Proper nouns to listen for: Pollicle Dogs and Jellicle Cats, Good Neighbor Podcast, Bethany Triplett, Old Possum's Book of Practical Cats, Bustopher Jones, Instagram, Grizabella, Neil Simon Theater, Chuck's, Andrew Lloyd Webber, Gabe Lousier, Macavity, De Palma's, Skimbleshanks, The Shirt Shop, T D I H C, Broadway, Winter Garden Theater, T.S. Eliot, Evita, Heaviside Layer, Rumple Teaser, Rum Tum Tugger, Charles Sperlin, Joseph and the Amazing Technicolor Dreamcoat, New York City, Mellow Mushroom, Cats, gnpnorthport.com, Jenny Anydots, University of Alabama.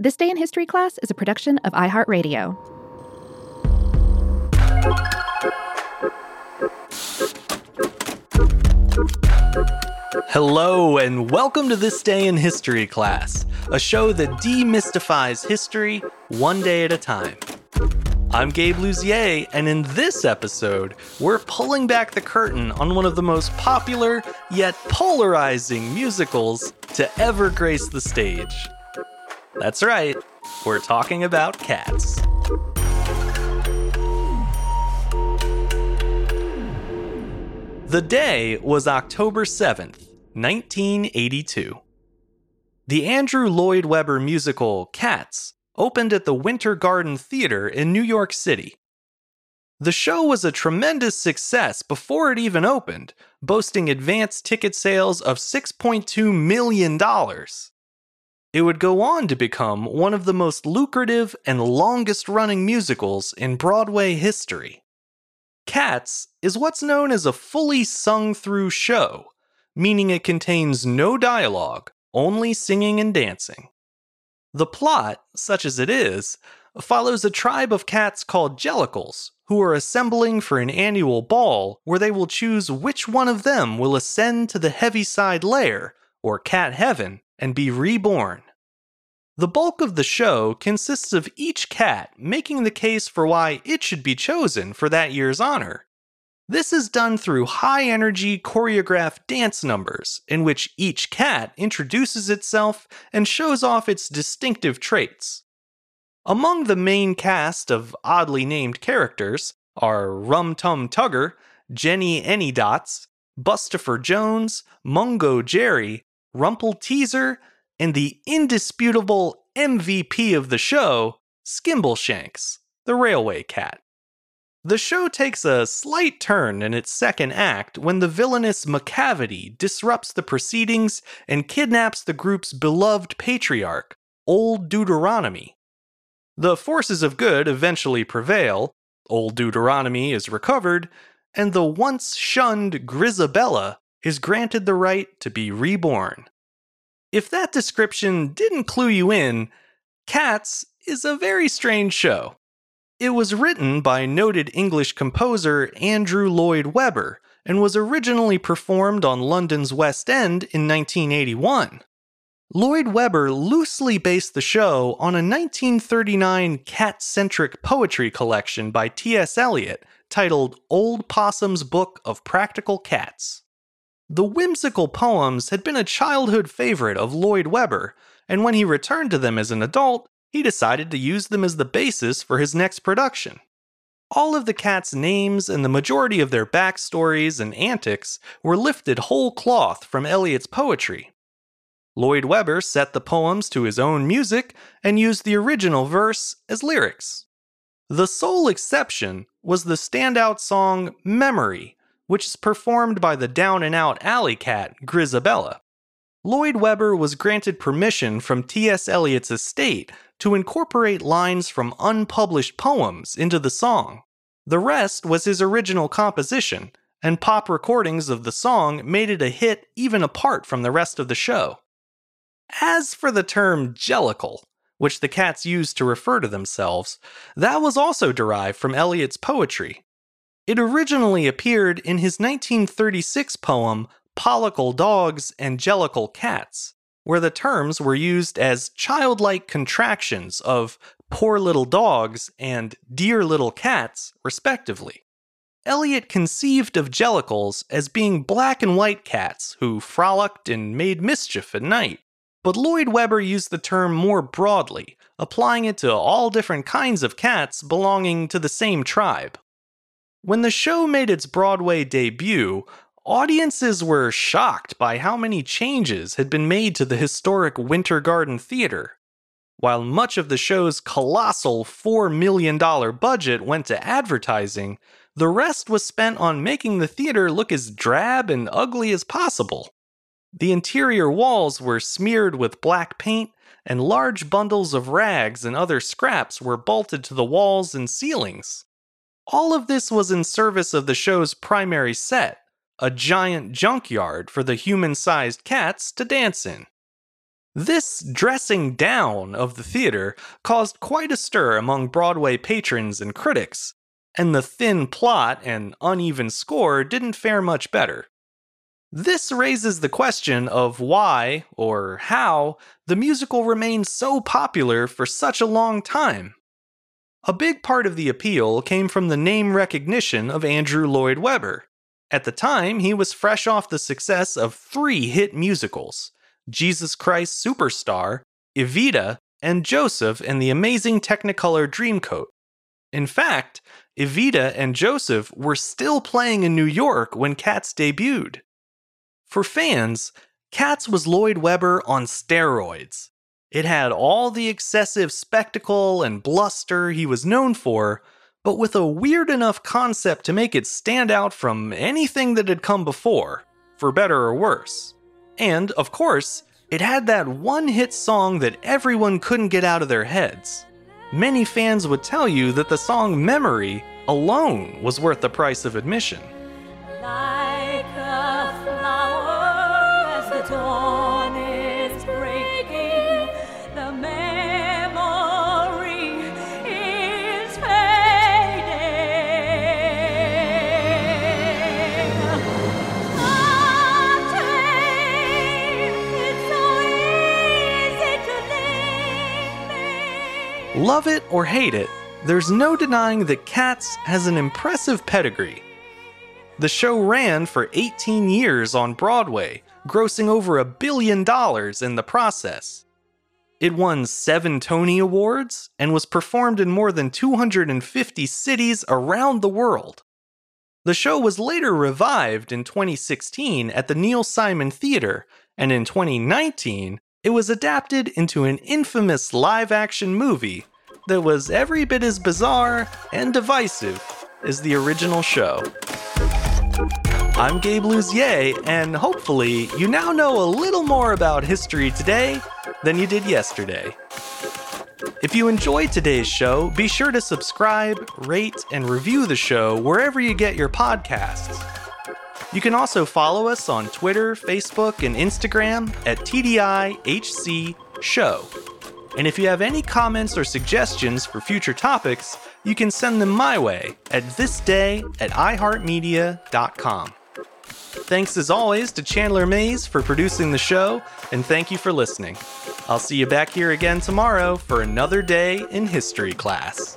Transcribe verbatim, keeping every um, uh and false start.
This Day in History Class is a production of iHeartRadio. Hello, and welcome to This Day in History Class, a show that demystifies history one day at a time. I'm Gabe Lousier, and in this episode, we're pulling back the curtain on one of the most popular, yet polarizing musicals to ever grace the stage. That's right, we're talking about Cats. The day was October seventh, nineteen eighty-two. The Andrew Lloyd Webber musical, Cats, opened at the Winter Garden Theater in New York City. The show was a tremendous success before it even opened, boasting advance ticket sales of six point two million dollars. It would go on to become one of the most lucrative and longest-running musicals in Broadway history. Cats is what's known as a fully sung-through show, meaning it contains no dialogue, only singing and dancing. The plot, such as it is, follows a tribe of cats called Jellicles, who are assembling for an annual ball where they will choose which one of them will ascend to the Heaviside Layer, or Cat Heaven, and be reborn. The bulk of the show consists of each cat making the case for why it should be chosen for that year's honor. This is done through high-energy choreographed dance numbers in which each cat introduces itself and shows off its distinctive traits. Among the main cast of oddly named characters are Rum Tum Tugger, Jenny Anydots, Bustopher Jones, Mungo Jerry, Rumple Teaser, and the indisputable M V P of the show, Skimbleshanks, the railway cat. The show takes a slight turn in its second act when the villainous Macavity disrupts the proceedings and kidnaps the group's beloved patriarch, Old Deuteronomy. The forces of good eventually prevail, Old Deuteronomy is recovered, and the once shunned Grizabella is granted the right to be reborn. If that description didn't clue you in, Cats is a very strange show. It was written by noted English composer Andrew Lloyd Webber and was originally performed on London's West End in nineteen eighty-one. Lloyd Webber loosely based the show on a nineteen thirty-nine cat-centric poetry collection by T S. Eliot titled Old Possum's Book of Practical Cats. The whimsical poems had been a childhood favorite of Lloyd Webber, and when he returned to them as an adult, he decided to use them as the basis for his next production. All of the cats' names and the majority of their backstories and antics were lifted whole cloth from Eliot's poetry. Lloyd Webber set the poems to his own music and used the original verse as lyrics. The sole exception was the standout song Memory, which is performed by the down-and-out alley cat, Grizabella. Lloyd Webber was granted permission from T S. Eliot's estate to incorporate lines from unpublished poems into the song. The rest was his original composition, and pop recordings of the song made it a hit even apart from the rest of the show. As for the term Jellicle, which the cats used to refer to themselves, that was also derived from Eliot's poetry. It originally appeared in his nineteen thirty-six poem, Pollicle Dogs and Jellicle Cats, where the terms were used as childlike contractions of poor little dogs and dear little cats, respectively. Eliot conceived of Jellicles as being black and white cats who frolicked and made mischief at night, but Lloyd Webber used the term more broadly, applying it to all different kinds of cats belonging to the same tribe. When the show made its Broadway debut, audiences were shocked by how many changes had been made to the historic Winter Garden Theater. While much of the show's colossal four million dollars budget went to advertising, the rest was spent on making the theater look as drab and ugly as possible. The interior walls were smeared with black paint, and large bundles of rags and other scraps were bolted to the walls and ceilings. All of this was in service of the show's primary set, a giant junkyard for the human-sized cats to dance in. This dressing down of the theater caused quite a stir among Broadway patrons and critics, and the thin plot and uneven score didn't fare much better. This raises the question of why, or how, the musical remained so popular for such a long time. A big part of the appeal came from the name recognition of Andrew Lloyd Webber. At the time, he was fresh off the success of three hit musicals, Jesus Christ Superstar, Evita, and Joseph and the Amazing Technicolor Dreamcoat. In fact, Evita and Joseph were still playing in New York when Cats debuted. For fans, Cats was Lloyd Webber on steroids. It had all the excessive spectacle and bluster he was known for, but with a weird enough concept to make it stand out from anything that had come before, for better or worse. And, of course, it had that one hit song that everyone couldn't get out of their heads. Many fans would tell you that the song Memory alone was worth the price of admission. Like a flower as the dawn is breaking, the memory is fading. Sometimes it's so easy to leave me. Love it or hate it, there's no denying that Cats has an impressive pedigree. The show ran for eighteen years on Broadway, grossing over a billion dollars in the process. It won seven Tony Awards and was performed in more than two hundred fifty cities around the world. The show was later revived in twenty sixteen at the Neil Simon Theater, and in twenty nineteen, it was adapted into an infamous live-action movie that was every bit as bizarre and divisive as the original show. I'm Gabe Lousier, and hopefully you now know a little more about history today than you did yesterday. If you enjoyed today's show, be sure to subscribe, rate, and review the show wherever you get your podcasts. You can also follow us on Twitter, Facebook, and Instagram at T D I H C Show. And if you have any comments or suggestions for future topics, you can send them my way at thisday at i heart media dot com. Thanks as always to Chandler Mays for producing the show, and thank you for listening. I'll see you back here again tomorrow for another day in history class.